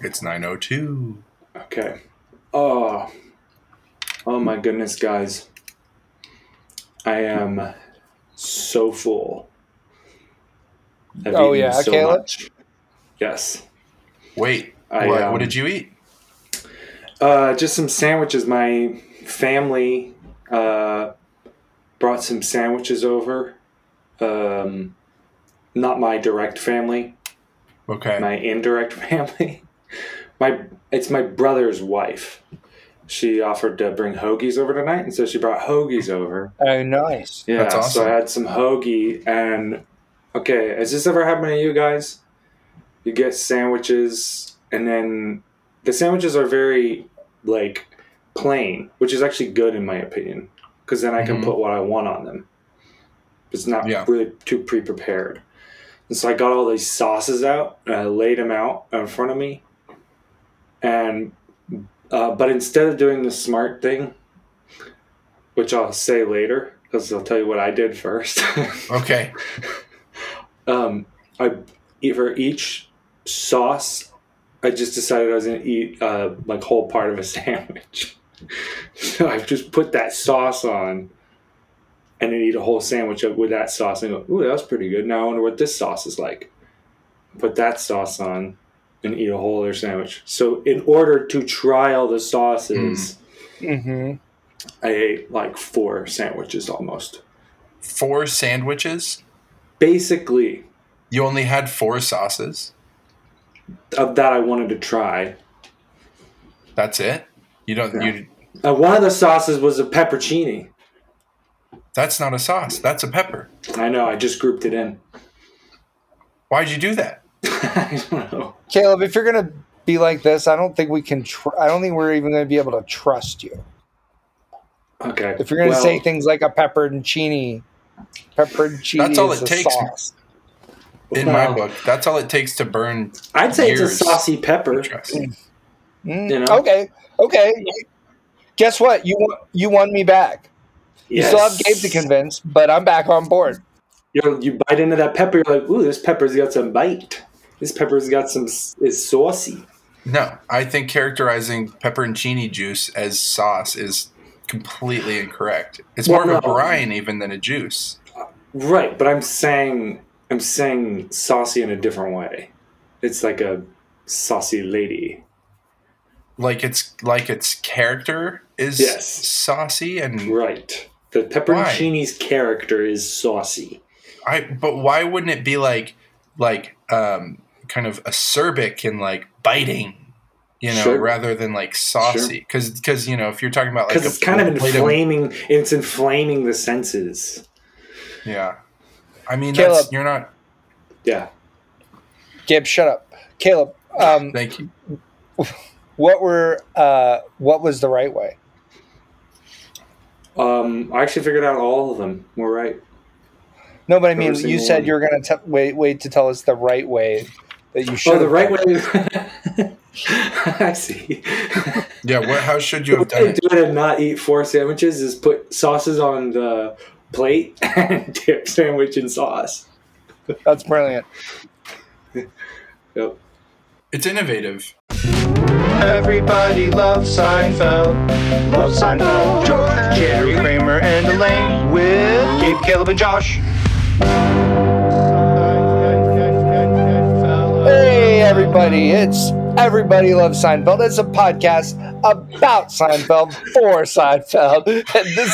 It's 9:02. Okay. Oh my goodness, guys. I am so full. I've eaten so much. Yes. Wait. What did you eat? Just some sandwiches. My family brought some sandwiches over. Not my direct family. Okay. My indirect family. It's my brother's wife. She offered to bring hoagies over tonight, and so she brought hoagies over. Oh, nice. Yeah, that's awesome. So I had some hoagie, and okay, has this ever happened to you guys? You get sandwiches, and then the sandwiches are very, like, plain, which is actually good in my opinion, because then I can put what I want on them. It's not really too pre-prepared. And so I got all these sauces out, and I laid them out in front of me, and but instead of doing the smart thing, which I'll say later, because I'll tell you what I did first. Okay. For each sauce, I just decided I was going to eat like whole part of a sandwich. So I just put that sauce on, and then eat a whole sandwich with that sauce, and go, ooh, that was pretty good. Now I wonder what this sauce is like. Put that sauce on, and eat a whole other sandwich. So in order to try all the sauces, I ate like 4 sandwiches almost. 4 sandwiches? Basically. You only had 4 sauces? Of that I wanted to try. That's it? You don't... Yeah. One of the sauces was a peppercini. That's not a sauce. That's a pepper. I know. I just grouped it in. Why'd you do that? I don't know. Caleb, if you're going to be like this, I don't think we can I don't think we're even going to be able to trust you. Okay. If you're going to say things like a pepperoncini, that's all it takes. Sauce. In my book, that's all it takes to burn. I'd say it's a saucy pepper. You know? Okay. Guess what? You won me back. Yes. You still have Gabe to convince, but I'm back on board. You bite into that pepper, you're like, ooh, this pepper's got some bite. This pepper's got some, is saucy. No, I think characterizing pepperoncini juice as sauce is completely incorrect. It's more of a brine even than a juice. Right, but I'm saying saucy in a different way. It's like a saucy lady. Like its character is saucy and right. The pepperoncini's character is saucy. But why wouldn't it be like kind of acerbic and like biting, you know, rather than like saucy? Because you know, if you're talking about like it's kind of inflaming, it's inflaming the senses. Yeah, I mean, Caleb, you're not. Yeah, Gabe, shut up, Caleb. Thank you. What was the right way? I actually figured out all of them. We're right. No, but I mean, you said you were going to wait to tell us the right way that you should. Oh, the right way. I see. Yeah, how should you have done it? The way to not eat 4 sandwiches is put sauces on the plate and dip sandwich in sauce. That's brilliant. Yep. It's innovative. Everybody loves Seinfeld. Loves Seinfeld. George, Jerry, Kramer, and Elaine with Gabe, Caleb, and Josh. Hey, everybody. It's Everybody Loves Seinfeld. It's a podcast about Seinfeld for Seinfeld. And this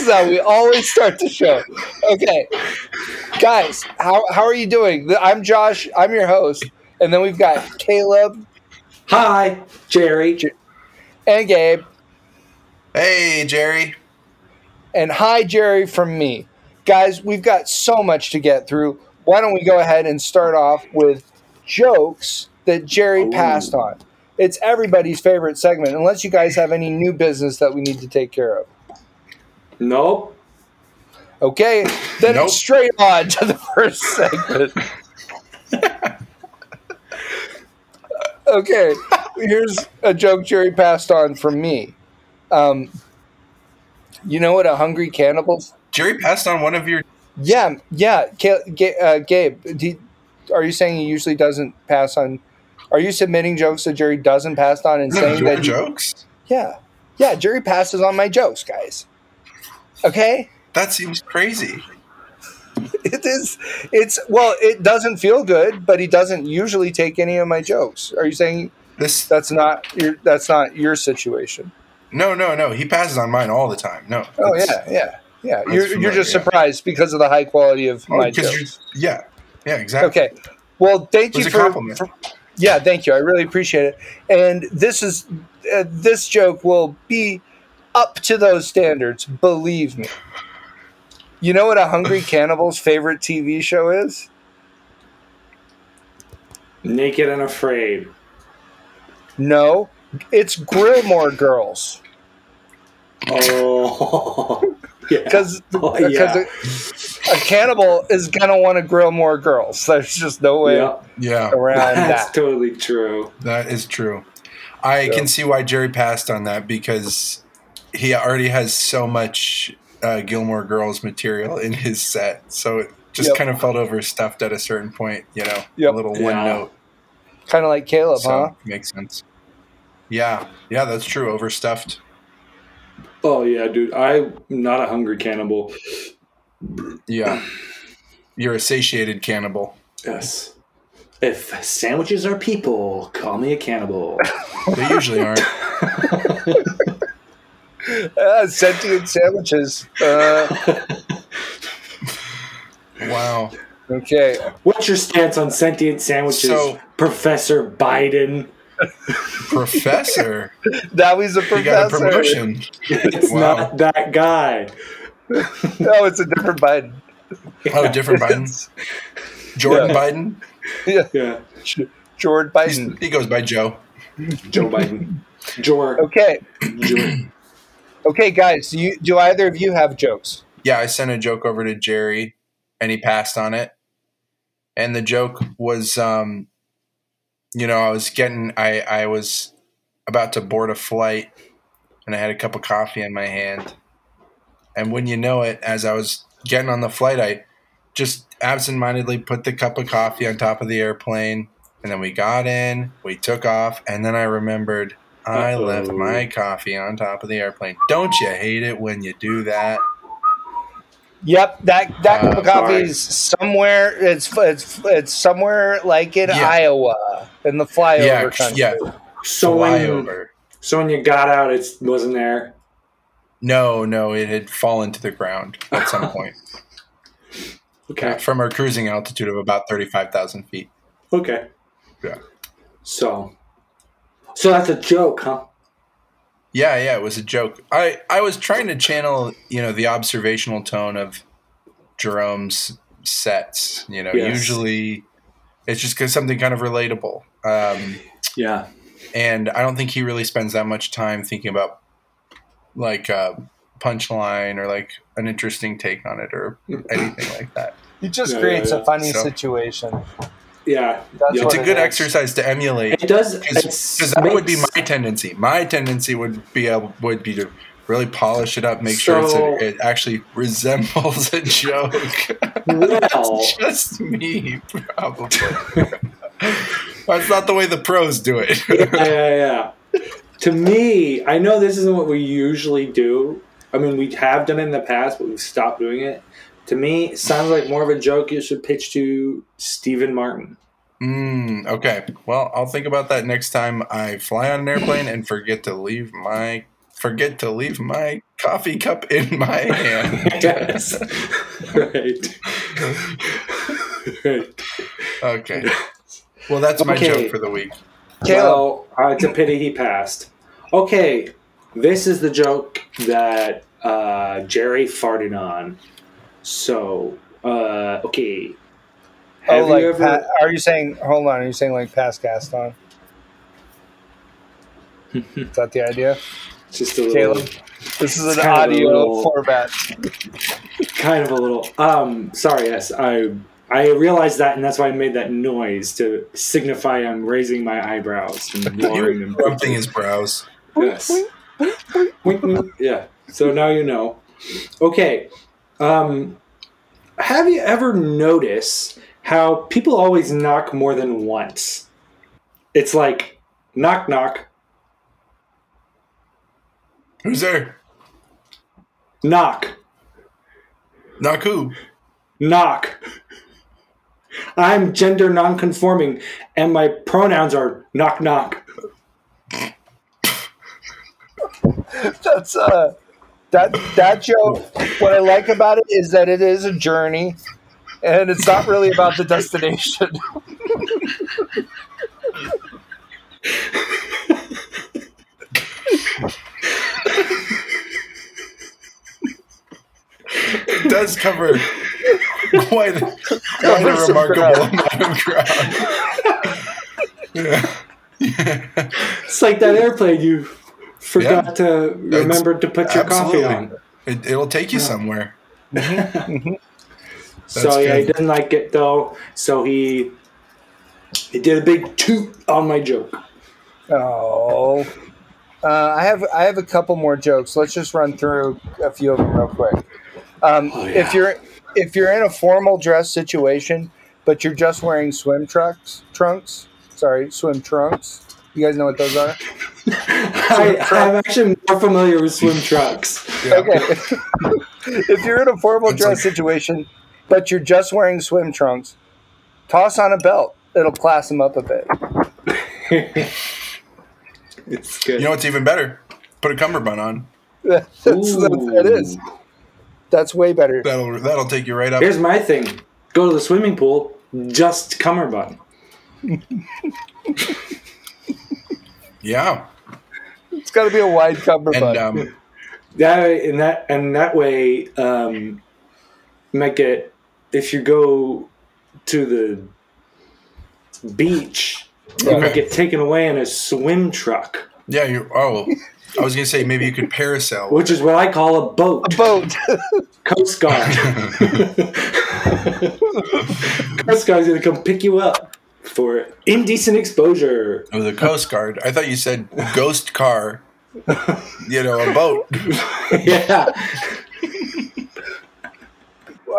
is how we always start the show. Okay. Guys, how are you doing? I'm Josh. I'm your host. And then we've got Caleb. Hi, Jerry. And Gabe. Hey, Jerry. And hi, Jerry, from me. Guys, we've got so much to get through. Why don't we go ahead and start off with jokes that Jerry passed on. It's everybody's favorite segment, unless you guys have any new business that we need to take care of. Nope. Okay, then it's straight on to the first segment. Okay, here's a joke Jerry passed on from me. You know what a hungry cannibal's? Jerry passed on one of your... Yeah, Gabe, are you saying he usually doesn't pass on? Are you submitting jokes the jury doesn't pass on and saying that jokes? Yeah. Yeah, jury passes on my jokes, guys. Okay? That seems crazy. It is. It's well, it doesn't feel good, but he doesn't usually take any of my jokes. Are you saying this? That's not your situation. No. He passes on mine all the time. No. Oh yeah. You're just surprised because of the high quality of my jokes. Yeah, exactly. Okay. Well, thank you for a compliment. Yeah, thank you. I really appreciate it. And this is this joke will be up to those standards. Believe me. You know what a hungry cannibal's favorite TV show is? Naked and Afraid. No, it's Gilmore Girls. Oh, yeah. Because a cannibal is gonna want to grill more girls. There's just no way around that. That's totally true. That is true. I can see why Jerry passed on that because he already has so much Gilmore Girls material in his set, so it just kind of felt overstuffed at a certain point. You know, a little one note. Kind of like Caleb, so, huh? Makes sense. Yeah, that's true. Overstuffed. Oh, yeah, dude. I'm not a hungry cannibal. Yeah. You're a satiated cannibal. Yes. If sandwiches are people, call me a cannibal. They usually aren't. Sentient sandwiches. Wow. Okay. What's your stance on sentient sandwiches, Professor Biden? Professor? Now he's a professor. He got a promotion. It's not that guy. No, it's a different Biden. Oh, different Biden. Jordan Biden? Yeah. Jordan Biden. He goes by Joe. Joe Biden. Jor. Okay. Jor. Okay, guys. Do either of you have jokes? Yeah, I sent a joke over to Jerry, and he passed on it. And the joke was... I was about to board a flight and I had a cup of coffee in my hand. And wouldn't you know it, as I was getting on the flight, I just absentmindedly put the cup of coffee on top of the airplane. And then we got in, we took off. And then I remembered I left my coffee on top of the airplane. Don't you hate it when you do that? Yep, that cup of coffee is somewhere. It's somewhere like in Iowa in the flyover country. Yeah, so flyover. So when you got out, it wasn't there. No, it had fallen to the ground at some point. Okay, from our cruising altitude of about 35,000 feet. Okay. Yeah. So that's a joke, huh? Yeah, it was a joke. I was trying to channel, the observational tone of Jerome's sets. Usually it's just because something kind of relatable. And I don't think he really spends that much time thinking about like a punchline or like an interesting take on it or anything like that. He just creates a funny situation. Yeah, it's a good exercise to emulate. It does, because that would be my tendency. My tendency would be to really polish it up, make sure it actually resembles a joke. Well, that's just me, probably. That's not the way the pros do it. Yeah. To me, I know this isn't what we usually do. I mean, we have done it in the past, but we've stopped doing it. To me, it sounds like more of a joke you should pitch to Stephen Martin. Okay. Well, I'll think about that next time I fly on an airplane and forget to leave my coffee cup in my hand. Yes. Right. Okay. Well, that's my joke for the week. Well, it's a pity he passed. Okay. This is the joke that Jerry farted on. So, okay. Are you saying like pass gas on? Is that the idea? Just a Caleb, little. This is an audio little, format. Kind of a little. Sorry, yes. I realized that, and that's why I made that noise to signify I'm raising my eyebrows. And rubbing his brows. Yes. Yeah. So now you know. Okay. Have you ever noticed how people always knock more than once. It's like, knock, knock. Who's there? Knock. Knock who? Knock. I'm gender nonconforming, and my pronouns are knock, knock. That's that joke. What I like about it is that it is a journey, and it's not really about the destination. It does cover quite a remarkable amount of ground. Yeah. Yeah. It's like that airplane you forgot to remember to put your coffee on. It'll take you somewhere. Mm-hmm. So yeah, he didn't like it though. So he did a big toot on my joke. Oh. I have a couple more jokes. Let's just run through a few of them real quick. If you're in a formal dress situation, but you're just wearing swim trunks. You guys know what those are? I'm actually more familiar with swim trunks. Yeah. Okay. If you're in a formal dress situation, but you're just wearing swim trunks, toss on a belt. It'll class them up a bit. It's good. You know what's even better? Put a cummerbund on. That is. That's way better. That'll take you right up. Here's my thing. Go to the swimming pool, just cummerbund. Yeah. It's got to be a wide cummerbund. And that way, you might get, if you go to the beach, you might get taken away in a swim truck. Yeah, I was going to say maybe you could parasail. Which is what I call a boat. A boat. Coast Guard. Coast Guard's going to come pick you up for indecent exposure. Oh, the Coast Guard. I thought you said ghost car. A boat. Yeah.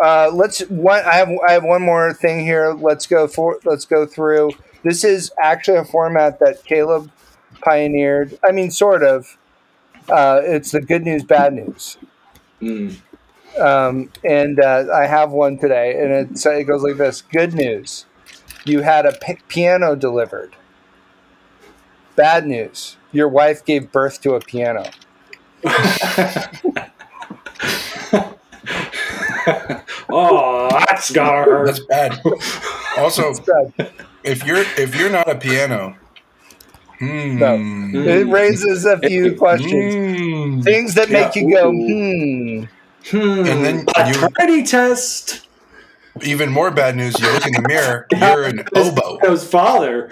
I have one more thing here. Let's go through. This is actually a format that Caleb pioneered. I mean, sort of. It's the good news, bad news. Mm. And I have one today, and it goes like this. Good news. You had a piano delivered. Bad news. Your wife gave birth to a piano. Oh, that's gotta hurt. That's bad. Also, if you're not a piano... Mm. So it raises a few questions. Mm. Things that make you go, And then paternity test. Even more bad news, you look in the mirror, you're an oboe. That was father.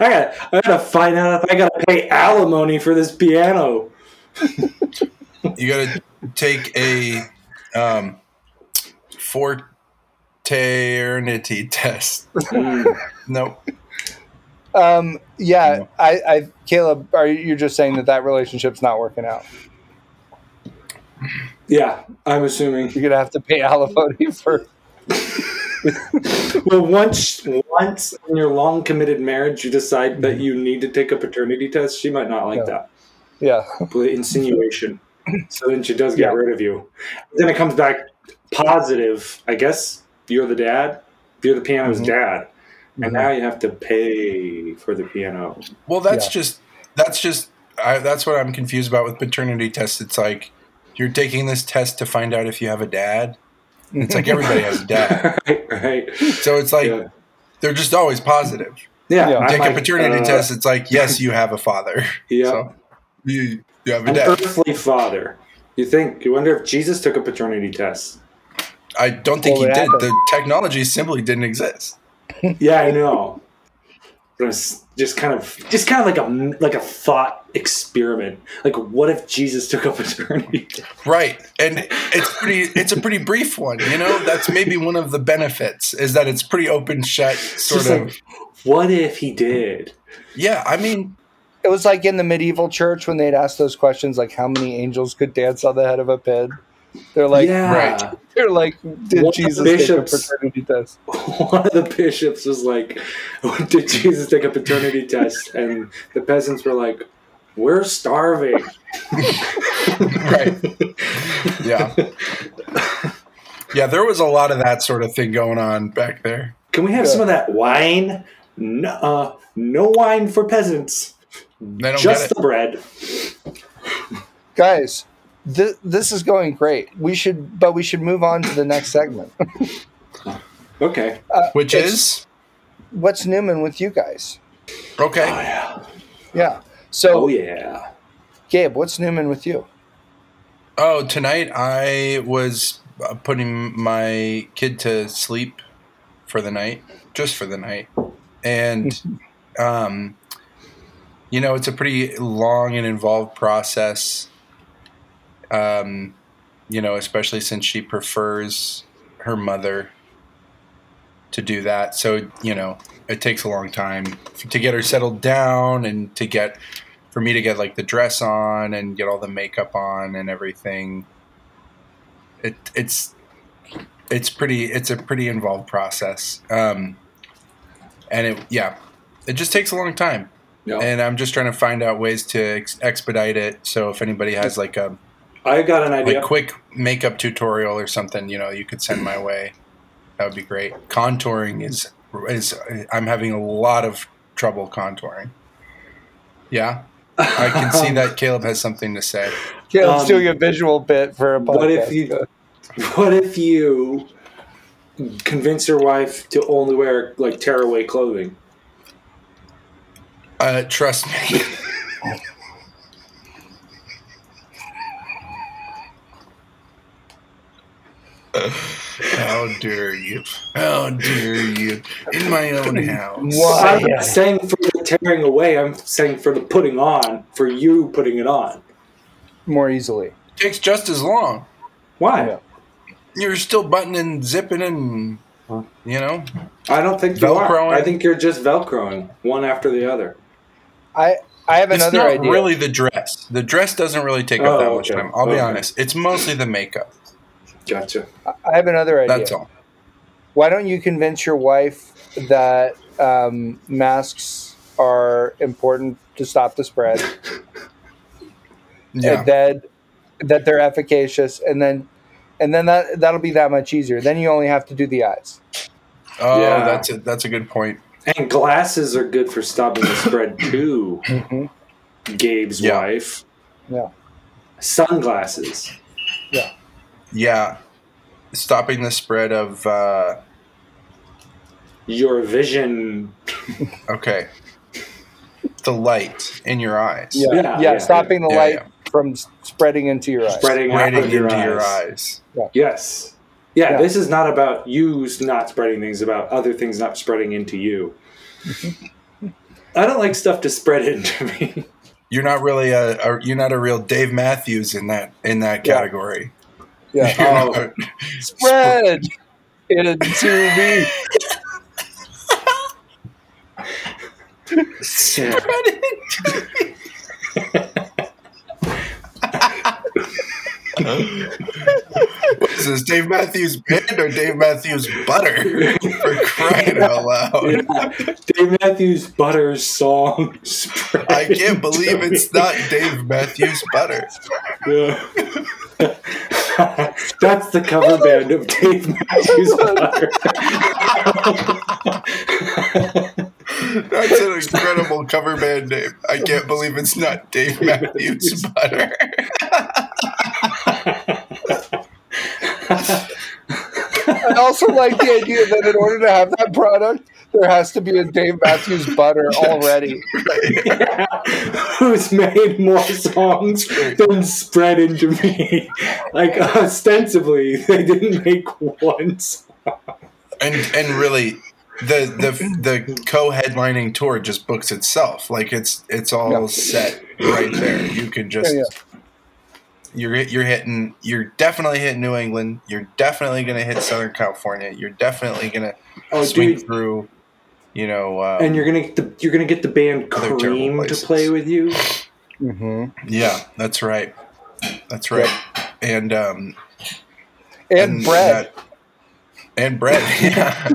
I gotta find out if I gotta pay alimony for this piano. You gotta take a paternity test. Nope. Yeah, no. I Caleb, you're just saying that relationship's not working out? Yeah, I'm assuming you're gonna have to pay alimony for. Well, once in your long committed marriage, you decide that you need to take a paternity test. She might not like that. Yeah, insinuation. So then she does get rid of you. Then it comes back positive, I guess. You're the dad. You're the piano's dad, and now you have to pay for the piano. Well, that's what I'm confused about with paternity tests. It's like you're taking this test to find out if you have a dad. It's like everybody has a dad, right? So it's like they're just always positive. Yeah, yeah. Take a paternity test. It's like yes, you have a father. Yeah, so you have a dad, an earthly father. You wonder if Jesus took a paternity test. I don't think he did. The technology simply didn't exist. Yeah, I know. It was just kind of like a thought experiment. Like, what if Jesus took up eternity? Right, and it's a pretty brief one. You know, that's maybe one of the benefits is that it's pretty open shut sort of. Like, what if he did? Yeah, I mean, it was like in the medieval church when they'd ask those questions, like how many angels could dance on the head of a pin. They're like, right. They're like, did Jesus take a paternity test? One of the bishops was like, did Jesus take a paternity test? And the peasants were like, we're starving. Right. Yeah. Yeah, there was a lot of that sort of thing going on back there. Can we have some of that wine? No wine for peasants. They don't just the bread. Guys, this is going great. We should move on to the next segment. Okay. Which is? What's Newman with you guys? Okay. Oh, yeah. Yeah. So, Gabe, what's Newman with you? Oh, tonight I was putting my kid to sleep for the night, just for the night. And, you know, it's a pretty long and involved process, you know, especially since she prefers her mother to do that. So, you know, it takes a long time to get her settled down and to get – for me to get like the dress on and get all the makeup on and everything. It's a pretty involved process. And it just takes a long time. Yeah. And I'm just trying to find out ways to expedite it. So if anybody has like I got an idea. Like quick makeup tutorial or something, you know, you could send my way. That would be great. Contouring is I'm having a lot of trouble contouring. Yeah. I can see that Caleb has something to say. Caleb's doing a visual bit for a podcast. What if you convince your wife to only wear like tearaway clothing? Trust me. How dare you? How dare you? In my own house. Well, I'm not saying for the tearing away. I'm saying for the putting on, for you putting it on. More easily. It takes just as long. Why? Yeah. You're still buttoning, zipping, and, you know. I don't think you are. I think you're just Velcroing one after the other. I have another idea. It's not really the dress. The dress doesn't really take up that much time. I'll be honest. It's mostly the makeup. Gotcha. I have another idea. That's all. Why don't you convince your wife that masks are important to stop the spread? Yeah. And that they're efficacious, and then that'll be that much easier. Then you only have to do the eyes. Oh, yeah. That's a good point. And glasses are good for stopping the spread too. Mm-hmm. Gabe's wife. Yeah. Sunglasses. Yeah. Yeah, stopping the spread of your vision. Okay, the light in your eyes. Yeah. Stopping the light from spreading into your eyes. Spreading into your eyes. Yeah. Yes. Yeah, this is not about you not spreading things, about other things not spreading into you. I don't like stuff to spread into me. You're not really a real Dave Matthews in that category. Yeah. Spread into me. Spread into me. Is this Dave Matthews Band or Dave Matthews Butter? For crying out loud. Yeah. Dave Matthews Butter's song. Spread. I can't believe it's not Dave Matthews Butter. Yeah. That's the cover band of Dave Matthews Butter. That's an incredible cover band name. I can't believe it's not Dave Matthews Butter. I also like the idea that in order to have that product, there has to be a Dave Matthews Butter already. Yeah. Who's made more songs than Spread Into Me. Like, ostensibly, they didn't make one song. And really, the co-headlining tour just books itself. Like, it's all set right there. You can just... You're definitely hitting New England. You're definitely going to hit Southern California. You're definitely going to swing through, you know. And you're going to get the band Cream to play with you. Mm-hmm. Yeah, that's right. And And bread. And bread. Yeah.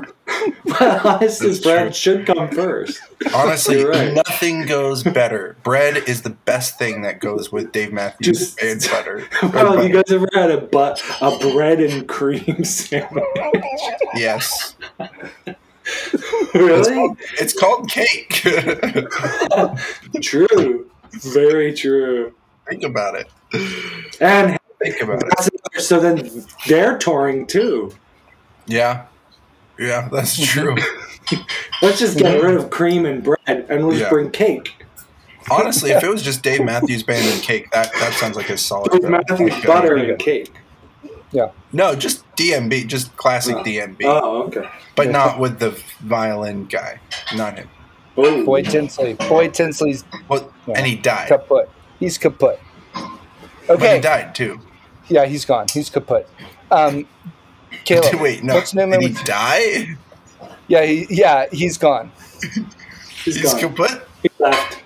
But honestly, bread should come first. Honestly, right. Nothing goes better. Bread is the best thing that goes with Dave Matthews and butter. Well, you guys ever had a bread and cream sandwich? Yes. Really? It's called cake. True. Very true. Think about it. And think about it. So then they're touring too. Yeah. Yeah, that's true. Let's just get rid of cream and bread, and we'll just bring cake. Honestly, if it was just Dave Matthews Band and cake, that sounds like a solid. Dave Matthews butter and cake. Yeah. No, just DMB, just classic DMB. Oh, okay. But not with the violin guy, not him. Ooh. Boyd Tinsley. Boyd Tinsley's. Well, and he died. Kaput. He's kaput. Okay. But he died too. Yeah, he's gone. He's kaput. Caleb, wait, no. What's name? Did he die? Yeah, he's gone. He's kaput? He left.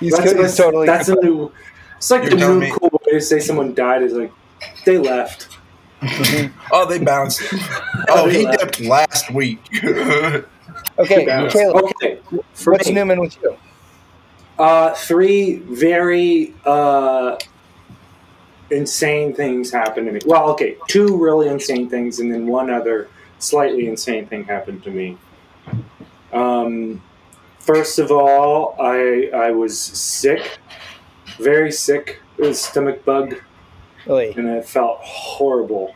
He's totally kaput. It's like the new cool way to say someone died is like, they left. Oh, they bounced. Oh, he dipped last week. Okay, Caleb, what's Newman with you? Three very... insane things happened to me. Well, okay, two really insane things, and then one other slightly insane thing happened to me. First of all, I was sick, very sick. It was stomach bug, and it felt horrible,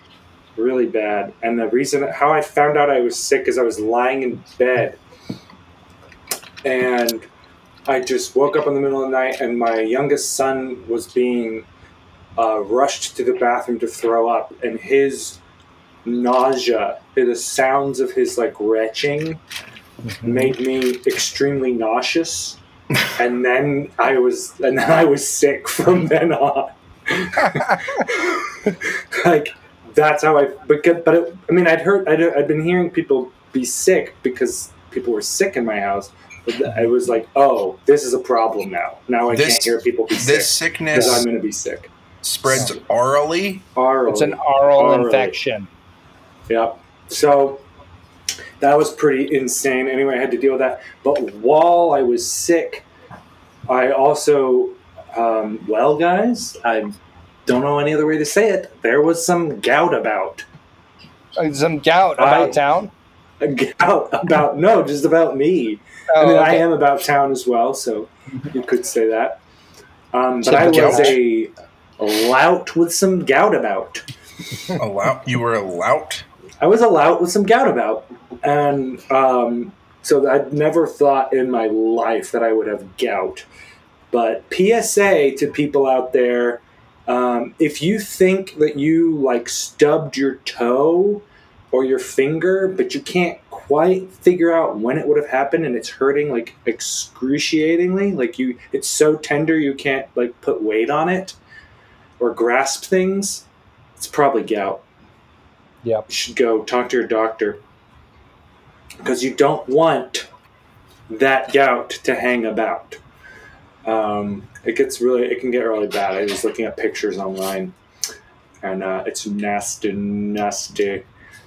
really bad. And the reason how I found out I was sick is I was lying in bed, and I just woke up in the middle of the night, and my youngest son was being rushed to the bathroom to throw up, and his nausea, the sounds of his like retching, made me extremely nauseous, and then I was sick from then on. Like that's how I'd been hearing people be sick because people were sick in my house. I was like, oh, this is a problem now. Now I can't hear people be sick. This sickness, because I'm going to be sick. Spreads orally. It's an oral infection. Yep. So that was pretty insane. Anyway, I had to deal with that. But while I was sick, I also, guys, I don't know any other way to say it. There was some gout about. Some gout about town? A gout about, no, just about me. Oh, and then I am about town as well, so you could say that. But I was a lout with some gout about. A lout? You were a lout? I was a lout with some gout about. And so I'd never thought in my life that I would have gout. But PSA to people out there, if you think that you like stubbed your toe or your finger, but you can't quite figure out when it would have happened and it's hurting like excruciatingly, like it's so tender you can't like put weight on it or grasp things, it's probably gout. Yep. You should go talk to your doctor because you don't want that gout to hang about. It can get really bad. I was looking at pictures online, and it's nasty, nasty.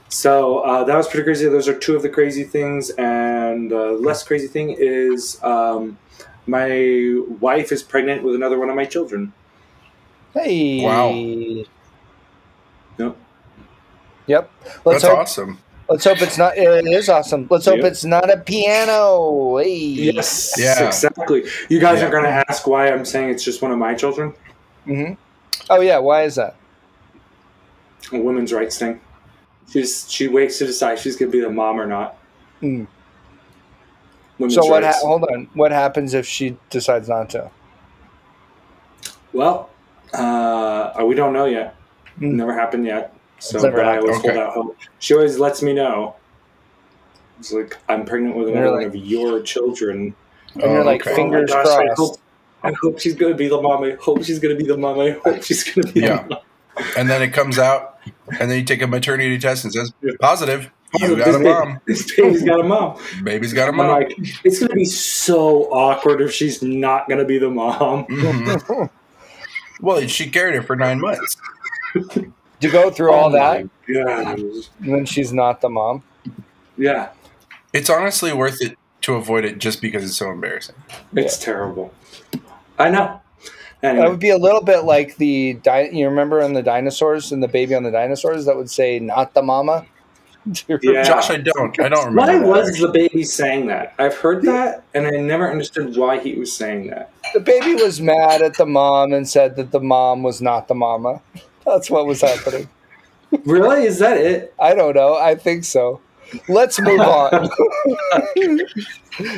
So that was pretty crazy. Those are two of the crazy things, and the less crazy thing is my wife is pregnant with another one of my children. Hey! Wow. Yep. That's awesome. Let's hope it's not. It is awesome. Let's hope it's not a piano. Hey. Yes. Yeah. Exactly. You guys are going to ask why I'm saying it's just one of my children. Mm-hmm. Oh yeah. Why is that? A women's rights thing. She waits to decide she's going to be the mom or not. Mm. So what? Hold on. What happens if she decides not to? Well. We don't know yet. Never happened yet. So but I always hold out hope. She always lets me know. It's like I'm pregnant with another one of your children. And you're like fingers crossed. I hope she's gonna be the mom. I hope she's gonna be the mom. I hope she's gonna be the mom. And then it comes out, and then you take a maternity test and says positive. You got a mom. This baby's got a mom. Baby's got a mom. Like, it's gonna be so awkward if she's not gonna be the mom. Mm-hmm. Well, she carried it for 9 months. To go through all that? God. When she's not the mom. Yeah. It's honestly worth it to avoid it just because it's so embarrassing. It's terrible. I know. Anyway. That would be a little bit like the you remember on the dinosaurs and the baby on the dinosaurs that would say "not the mama." Yeah. Josh, I don't remember. Why was the baby saying that? I've heard that, and I never understood why he was saying that. The baby was mad at the mom and said that the mom was not the mama. That's what was happening. Really? Is that it? I don't know. I think so. Let's move on.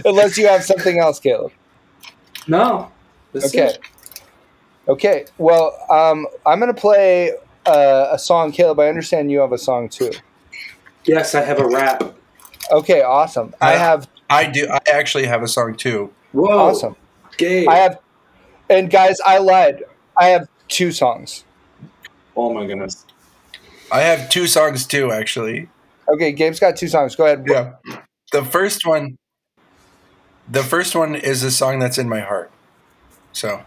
Unless you have something else, Caleb. No. Okay. Well, I'm going to play a song. Caleb, I understand you have a song too. Yes, I have a rap. Okay, awesome. I actually have a song too. Whoa. Awesome. Gabe. And guys, I lied. I have two songs. Oh my goodness. I have two songs too, actually. Okay, Gabe's got two songs. Go ahead. Yeah. The first one is a song that's in my heart. So,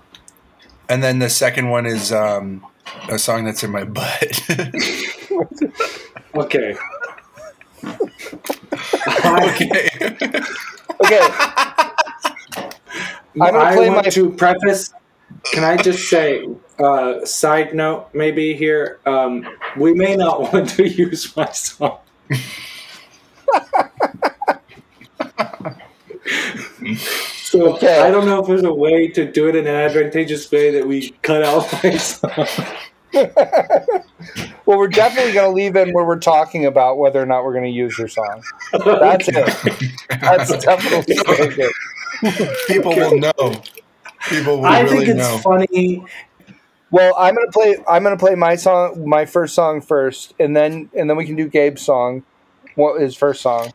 and then the second one is a song that's in my butt. Okay. Okay. I want to preface. Can I just say, side note, maybe here, we may not want to use my song. So okay. I don't know if there's a way to do it in an advantageous way that we cut out my song. Well, we're definitely going to leave in where we're talking about whether or not we're going to use your song. That's it. That's definitely it. People will know. People will I think it's funny. Well, I'm going to play my song, my first song first, and then we can do Gabe's song. What his first song?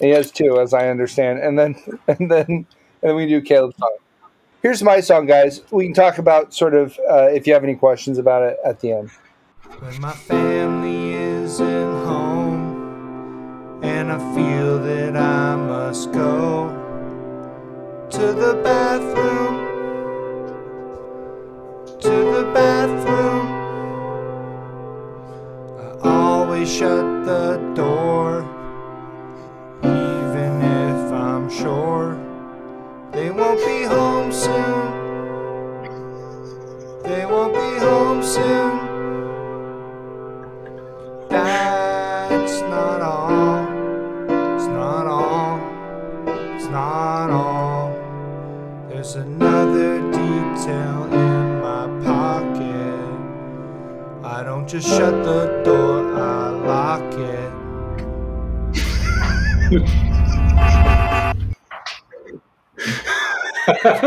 He has two, as I understand. And then we can do Caleb's song. Here's my song, guys. We can talk about sort of if you have any questions about it at the end. When my family isn't home and I feel that I must go to the bathroom, I always shut the door, even if I'm sure they won't be home soon. That's not all. There's another detail in my pocket. I don't just shut the door, I lock it.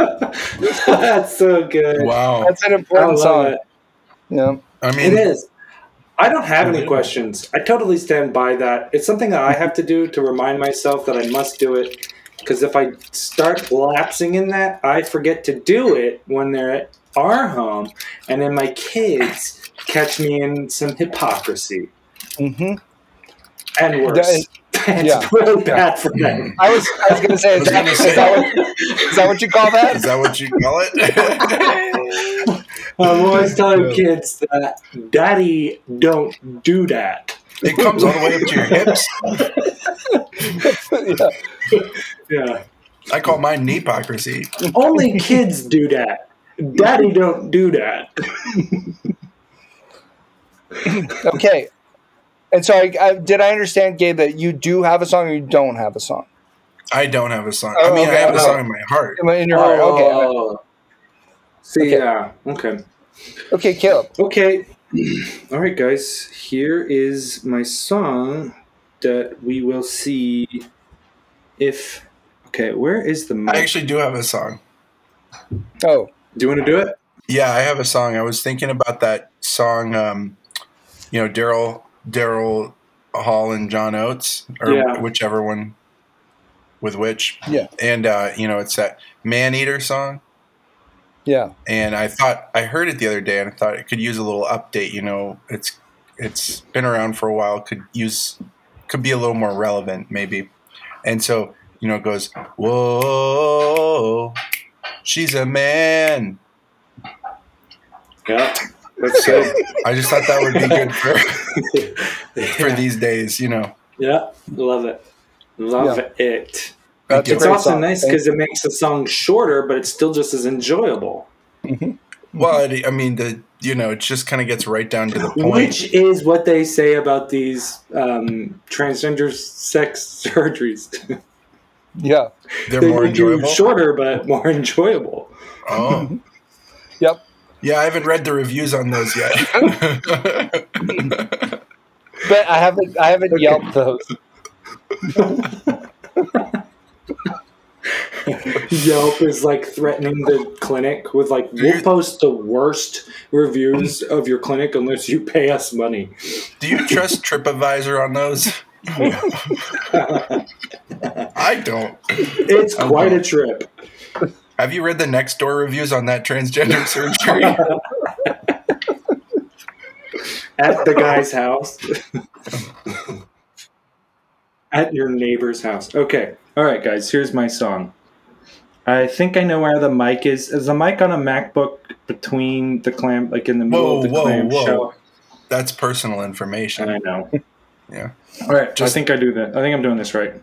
That's so good. Wow, that's an important song. Yeah, I mean, it is. I don't have any questions. I totally stand by that. It's something that I have to do to remind myself that I must do it, because if I start lapsing in that, I forget to do it when they're at our home, and then my kids catch me in some hypocrisy. Mm-hmm. And worse. It's really bad for them. I was going to say, is that what you call that? Is that what you call it? I'm always telling kids that daddy don't do that. It comes all the way up to your hips. Yeah. I call mine knee-pocracy. Only kids do that. Daddy don't do that. Okay. And so I did I understand, Gabe, that you do have a song or you don't have a song? I don't have a song. Oh, I mean, okay. I have a song in my heart. In your heart, okay. See, okay. Yeah, okay. Okay, Caleb. Okay. All right, guys. Here is my song that we will see if... Okay, where is the mic? I actually do have a song. Oh. Do you want to do it? Yeah, I have a song. I was thinking about that song, Daryl Hall and John Oates, or whichever one with which. Yeah. And, it's that Man-Eater song. Yeah. And I heard it the other day, and I thought it could use a little update. You know, it's been around for a while, could be a little more relevant maybe. And so, it goes, whoa, she's a man. Yeah. That's so, I just thought that would be good for these days, you know. Yeah, love it. Love it. It's also nice because it makes the song shorter, but it's still just as enjoyable. Mm-hmm. Well, I mean, it just kind of gets right down to the point. Which is what they say about these transgender sex surgeries. Yeah. They're more enjoyable? Shorter, but more enjoyable. Oh. Yep. Yeah, I haven't read the reviews on those yet. But I haven't Yelped those. Yelp is like threatening the clinic with like, we'll post the worst reviews of your clinic unless you pay us money. Do you trust TripAdvisor on those? I don't. It's quite a trip. Have you read the Nextdoor reviews on that transgender surgery? At the guy's house. At your neighbor's house. Okay. All right, guys. Here's my song. I think I know where the mic is. Is the mic on a MacBook between the clamp, like in the middle of the clamp shell? That's personal information. I know. Yeah. All right. I think I'm doing this right.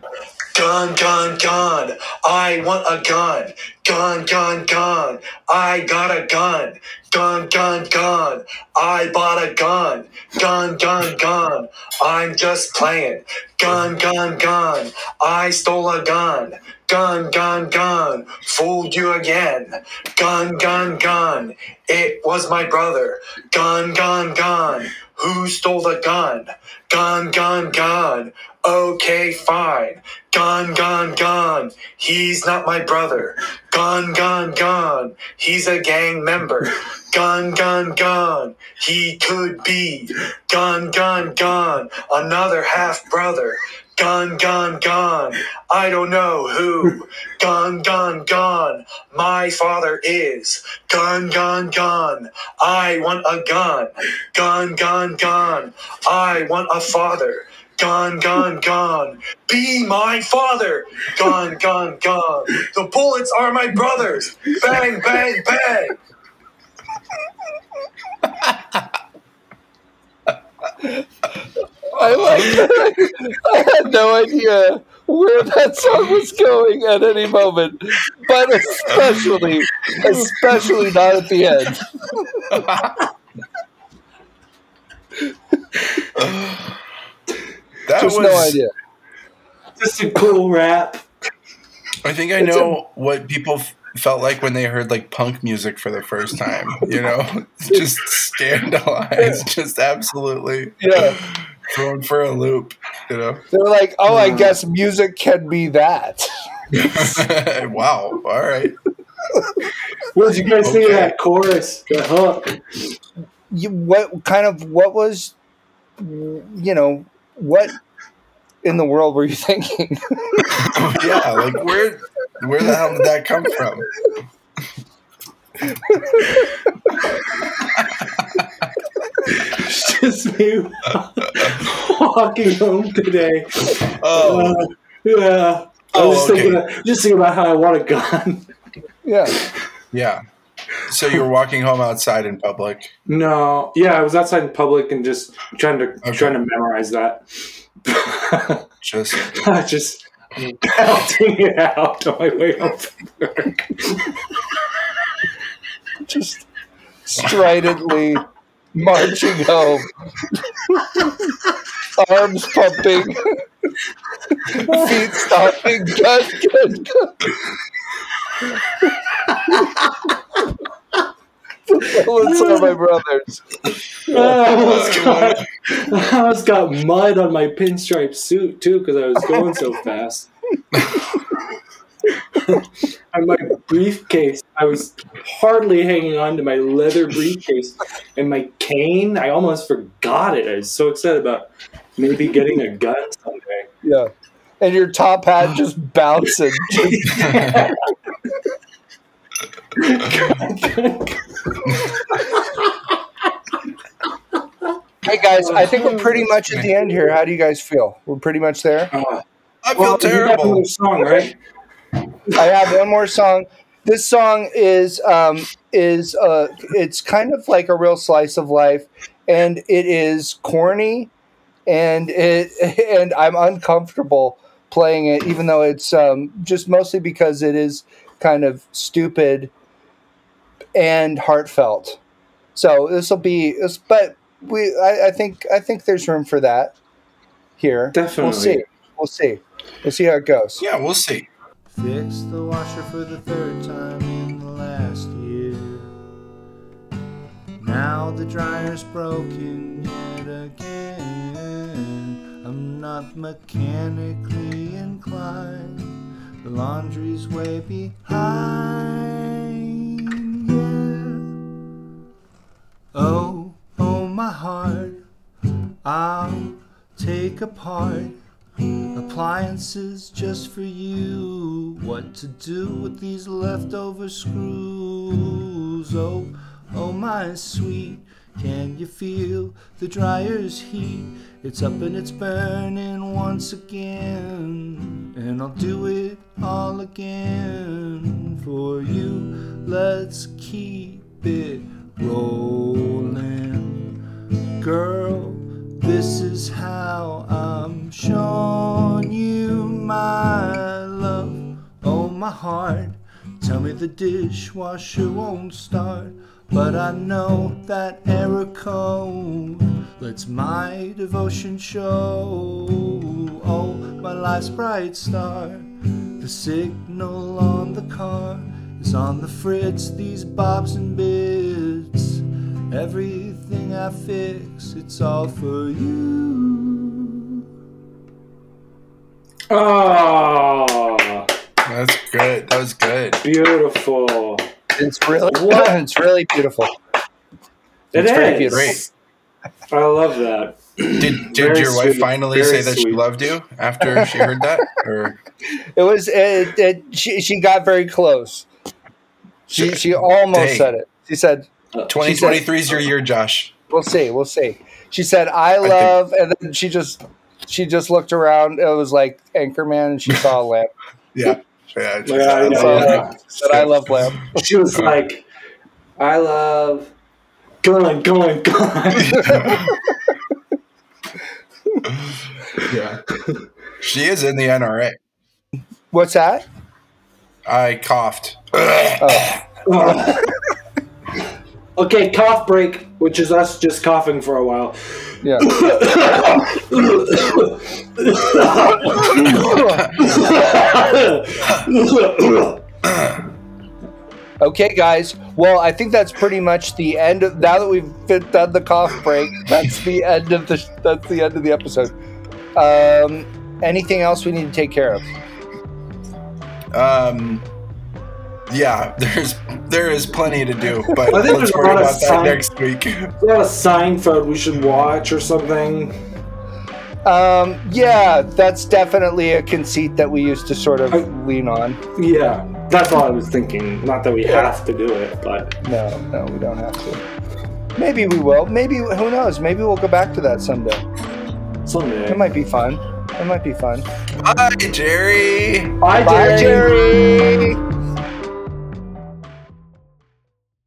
Gone, gone, gone. I want a gun. Gone, gone, gone. I got a gun. Gone, gone, gone. I bought a gun. Gone, gone, gone. I'm just playing. Gone, gone, gone. I stole a gun. Gone, gone, gone. Fooled you again. Gone, gone, gone. It was my brother. Gone, gone, gone. Who stole the gun? Gone, gone, gone. Okay, fine. Gone, gone, gone. He's not my brother. Gone, gone, gone. He's a gang member. Gone, gone, gone. He could be. Gone, gone, gone. Another half brother. Gone, gone, gone. I don't know who. Gone, gone, gone. My father is. Gone, gone, gone. I want a gun. Gone, gone, gone. I want a father. Gone, gone, gone. Be my father. Gone, gone, gone. The bullets are my brothers. Bang, bang, bang. I like that. I had no idea where that song was going at any moment, but especially not at the end. That was no idea. Just a cool rap. I think I know what people felt like when they heard like punk music for the first time. You know, just scandalized, just absolutely thrown for a loop. You know, they're like, "Oh, I guess music can be that." Wow! All right. Well, did you guys see that chorus, the hook? What was, you know? What in the world were you thinking? Yeah, like where the hell did that come from? It's just me walking home today. Oh, yeah. I was thinking about how I want a gun. Yeah. Yeah. So you were walking home outside in public? No. Yeah, I was outside in public and just trying to memorize that. Just I just belting it out on my way home from work. Just stridently marching home. Arms pumping. Feet stomping. Gun. Bullets are my brothers. I almost got mud on my pinstripe suit too because I was going so fast. And my briefcase, I was hardly hanging on to my leather briefcase and my cane. I almost forgot it. I was so excited about maybe getting a gun someday. Yeah, and your top hat just bouncing. Hey guys, I think we're pretty much at the end here. How do you guys feel? We're pretty much there. I feel terrible. You have one more song, right? I have one more song. This song is it's kind of like a real slice of life, and it is corny, and I'm uncomfortable playing it, even though it's just mostly because it is kind of stupid and heartfelt. So this will be, but I think there's room for that here. Definitely, we'll see how it goes. Yeah, we'll see. Fixed the washer for the third time in the last year. Now the dryer's broken yet again. I'm not mechanically inclined. The laundry's way behind. Yeah. Oh my heart, I'll take apart appliances just for you. What to do with these leftover screws? Oh my sweet, can you feel the dryer's heat? It's up and it's burning once again, and I'll do it all again for you. Let's keep it rolling, girl. This is how I'm showing you my love. Oh, my heart, tell me the dishwasher won't start, but I know that error code lets my devotion show. Oh, my life's bright star, the signal on the car is on the fritz, these bobs and bits. Everything I fix, it's all for you. Oh, that's good. That was good. Beautiful. It's really beautiful. It's great. I love that. Did your wife finally say that she loved you after she heard that? Or she got very close. She almost said it. She said, 2023 is your year, Josh. We'll see. She said, "I love," and then she just looked around. It was like Anchorman, and she saw a lamp. I said, "I love lamp." She was like, "I love going." Yeah, she is in the NRA. What's that? I coughed. Oh. Okay, cough break, which is us just coughing for a while. Yeah. Okay, guys. Well, I think that's pretty much the end of. Now that we've done the cough break, that's the end of the. That's the end of the episode. Anything else we need to take care of? Yeah, there is plenty to do, but let's worry about that next week. There's a lot of Seinfeld we should watch or something. Yeah, that's definitely a conceit that we used to sort of lean on. Yeah, that's all I was thinking. Not that we have to do it, but... No, we don't have to. Maybe we will. Maybe, who knows? Maybe we'll go back to that someday. Someday. It might be fun. Bye, Jerry. Bye, Jerry.